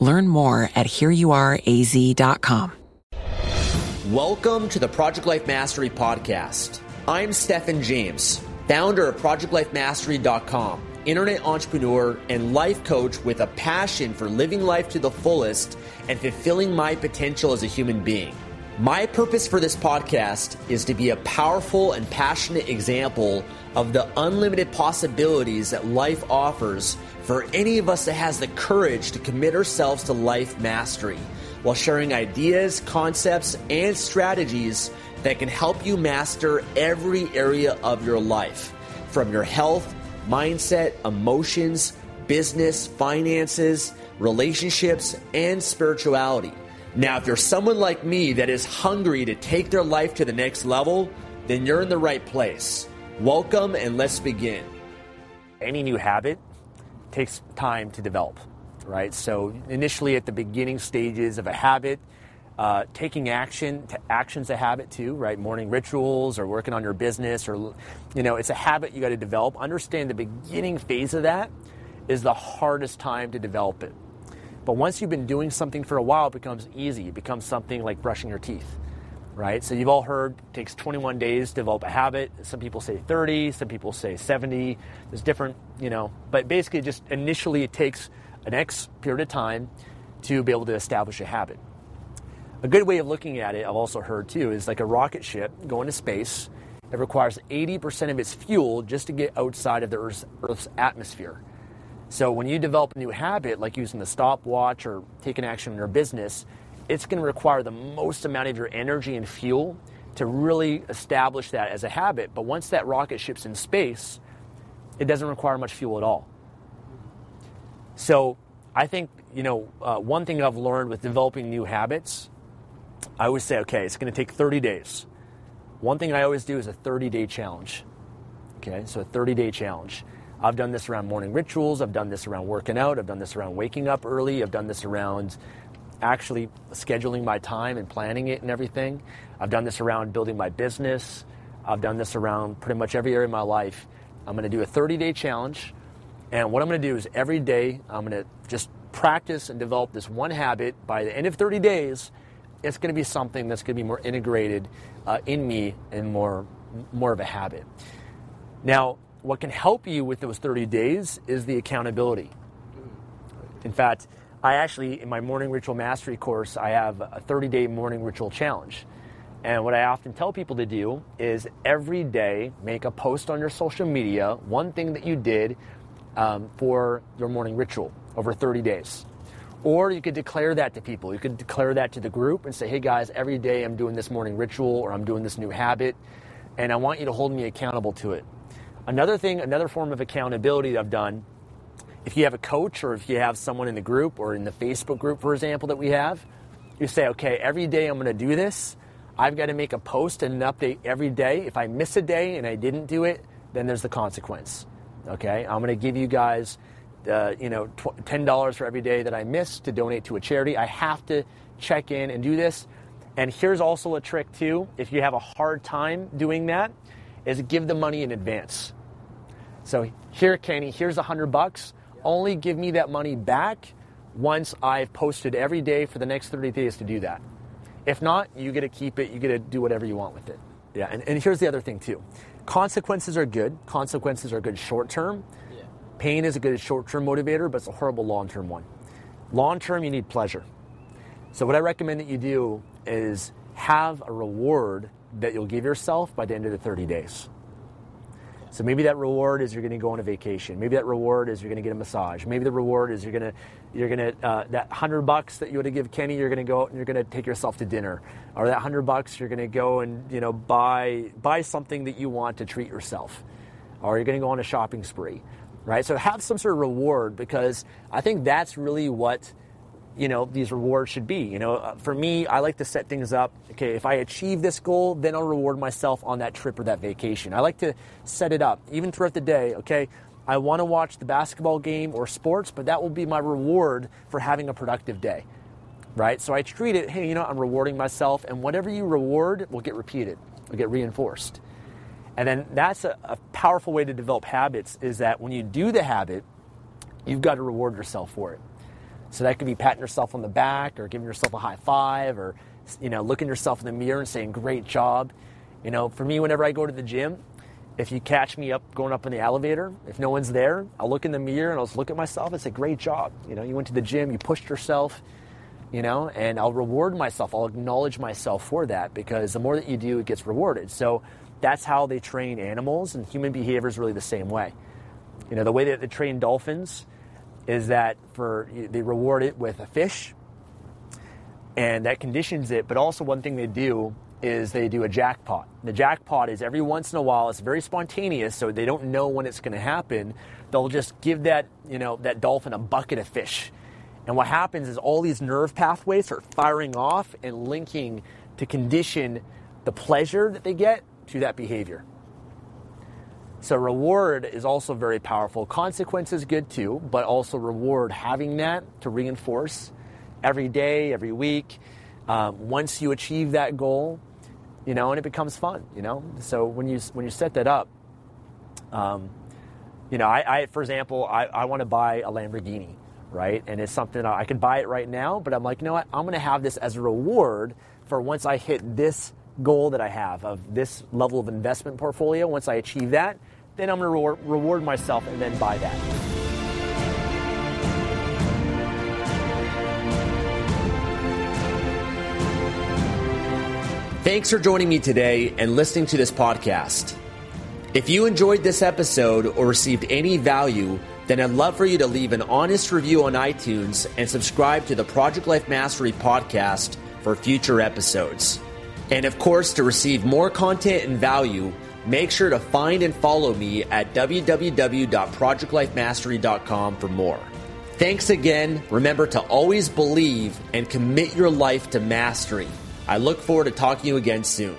Learn more at hereyouareaz.com. Welcome to the Project Life Mastery podcast. I'm Stefan James, founder of ProjectLifeMastery.com, internet entrepreneur and life coach with a passion for living life to the fullest and fulfilling my potential as a human being. My purpose for this podcast is to be a powerful and passionate example of the unlimited possibilities that life offers for any of us that has the courage to commit ourselves to life mastery, while sharing ideas, concepts, and strategies that can help you master every area of your life, from your health, mindset, emotions, business, finances, relationships, and spirituality. Now, if you're someone like me that is hungry to take their life to the next level, then you're in the right place. Welcome, and let's begin. Any new habit takes time to develop, right? So initially at the beginning stages of a habit, taking action, action's a habit too, right? Morning rituals or working on your business or, it's a habit you got to develop. Understand the beginning phase of that is the hardest time to develop it. But once you've been doing something for a while, it becomes easy. It becomes something like brushing your teeth, right? So you've all heard it takes 21 days to develop a habit. Some people say 30, some people say 70. There's different, but basically just initially it takes an X period of time to be able to establish a habit. A good way of looking at it, I've also heard too, is like a rocket ship going to space. It requires 80% of its fuel just to get outside of the Earth's atmosphere. So when you develop a new habit, like using the stopwatch or taking action in your business, it's going to require the most amount of your energy and fuel to really establish that as a habit. But once that rocket ship's in space, it doesn't require much fuel at all. So I think, one thing I've learned with developing new habits, I always say, okay, it's going to take 30 days. One thing I always do is a 30-day challenge. Okay, so a 30-day challenge. I've done this around morning rituals. I've done this around working out. I've done this around waking up early. I've done this around actually scheduling my time and planning it and everything. I've done this around building my business. I've done this around pretty much every area of my life. I'm going to do a 30-day challenge. And what I'm going to do is every day I'm going to just practice and develop this one habit. By the end of 30 days, it's going to be something that's going to be more integrated in me and more of a habit. Now, what can help you with those 30 days is the accountability. In fact, I actually, in my Morning Ritual Mastery course, I have a 30-day morning ritual challenge. And what I often tell people to do is every day make a post on your social media, one thing that you did for your morning ritual over 30 days. Or you could declare that to people. You could declare that to the group and say, hey guys, every day I'm doing this morning ritual or I'm doing this new habit, and I want you to hold me accountable to it. Another form of accountability that I've done, if you have a coach or if you have someone in the group or in the Facebook group, for example, that we have, you say, okay, every day I'm going to do this. I've got to make a post and an update every day. If I miss a day and I didn't do it, then there's the consequence, okay? I'm going to give you guys, $10 for every day that I miss to donate to a charity. I have to check in and do this. And here's also a trick too. If you have a hard time doing that, is give the money in advance. So here, Kenny, here's $100. Only give me that money back once I've posted every day for the next 30 days to do that. If not, you get to keep it. You get to do whatever you want with it. Yeah, and here's the other thing too. Consequences are good. Consequences are good short-term. Yeah. Pain is a good short-term motivator, but it's a horrible long-term one. Long-term, you need pleasure. So what I recommend that you do is have a reward that you'll give yourself by the end of the 30 days. So maybe that reward is you're going to go on a vacation. Maybe that reward is you're going to get a massage. Maybe the reward is you're going to that $100 that you would have given Kenny, you're going to go out and you're going to take yourself to dinner. Or that $100 you're going to go and, you know, buy something that you want to treat yourself. Or you're going to go on a shopping spree, right? So have some sort of reward, because I think that's really what, you know, these rewards should be. You know, for me, I like to set things up. Okay, if I achieve this goal, then I'll reward myself on that trip or that vacation. I like to set it up, even throughout the day. Okay, I want to watch the basketball game or sports, but that will be my reward for having a productive day, right? So I treat it, hey, you know, I'm rewarding myself, and whatever you reward will get repeated, will get reinforced. And then that's a powerful way to develop habits, is that when you do the habit, you've got to reward yourself for it. So that could be patting yourself on the back, or giving yourself a high five, or, you know, looking yourself in the mirror and saying, great job. You know, for me, whenever I go to the gym, if you catch me up going up in the elevator, if no one's there, I'll look in the mirror and I'll just look at myself and say, great job. You know, you went to the gym, you pushed yourself, you know, and I'll reward myself. I'll acknowledge myself for that, because the more that you do, it gets rewarded. So that's how they train animals, and human behavior is really the same way. You know, the way that they train dolphins is that they reward it with a fish, and that conditions it. But also, one thing they do is they do a jackpot. The jackpot is every once in a while. It's very spontaneous, so they don't know when it's going to happen. They'll just give that, you know, that dolphin a bucket of fish. And what happens is all these nerve pathways start firing off and linking to condition the pleasure that they get to that behavior. So reward is also very powerful. Consequence is good too, but also reward, having that to reinforce every day, every week. Once you achieve that goal, you know, and it becomes fun, you know. So when you set that up, you know, I for example, I want to buy a Lamborghini, right? And it's something I could buy it right now, but I'm like, you know what? I'm going to have this as a reward for once I hit this goal that I have of this level of investment portfolio. Once I achieve that, then I'm going to reward myself and then buy that. Thanks for joining me today and listening to this podcast. If you enjoyed this episode or received any value, then I'd love for you to leave an honest review on iTunes and subscribe to the Project Life Mastery podcast for future episodes. And of course, to receive more content and value, make sure to find and follow me at www.projectlifemastery.com for more. Thanks again. Remember to always believe and commit your life to mastery. I look forward to talking to you again soon.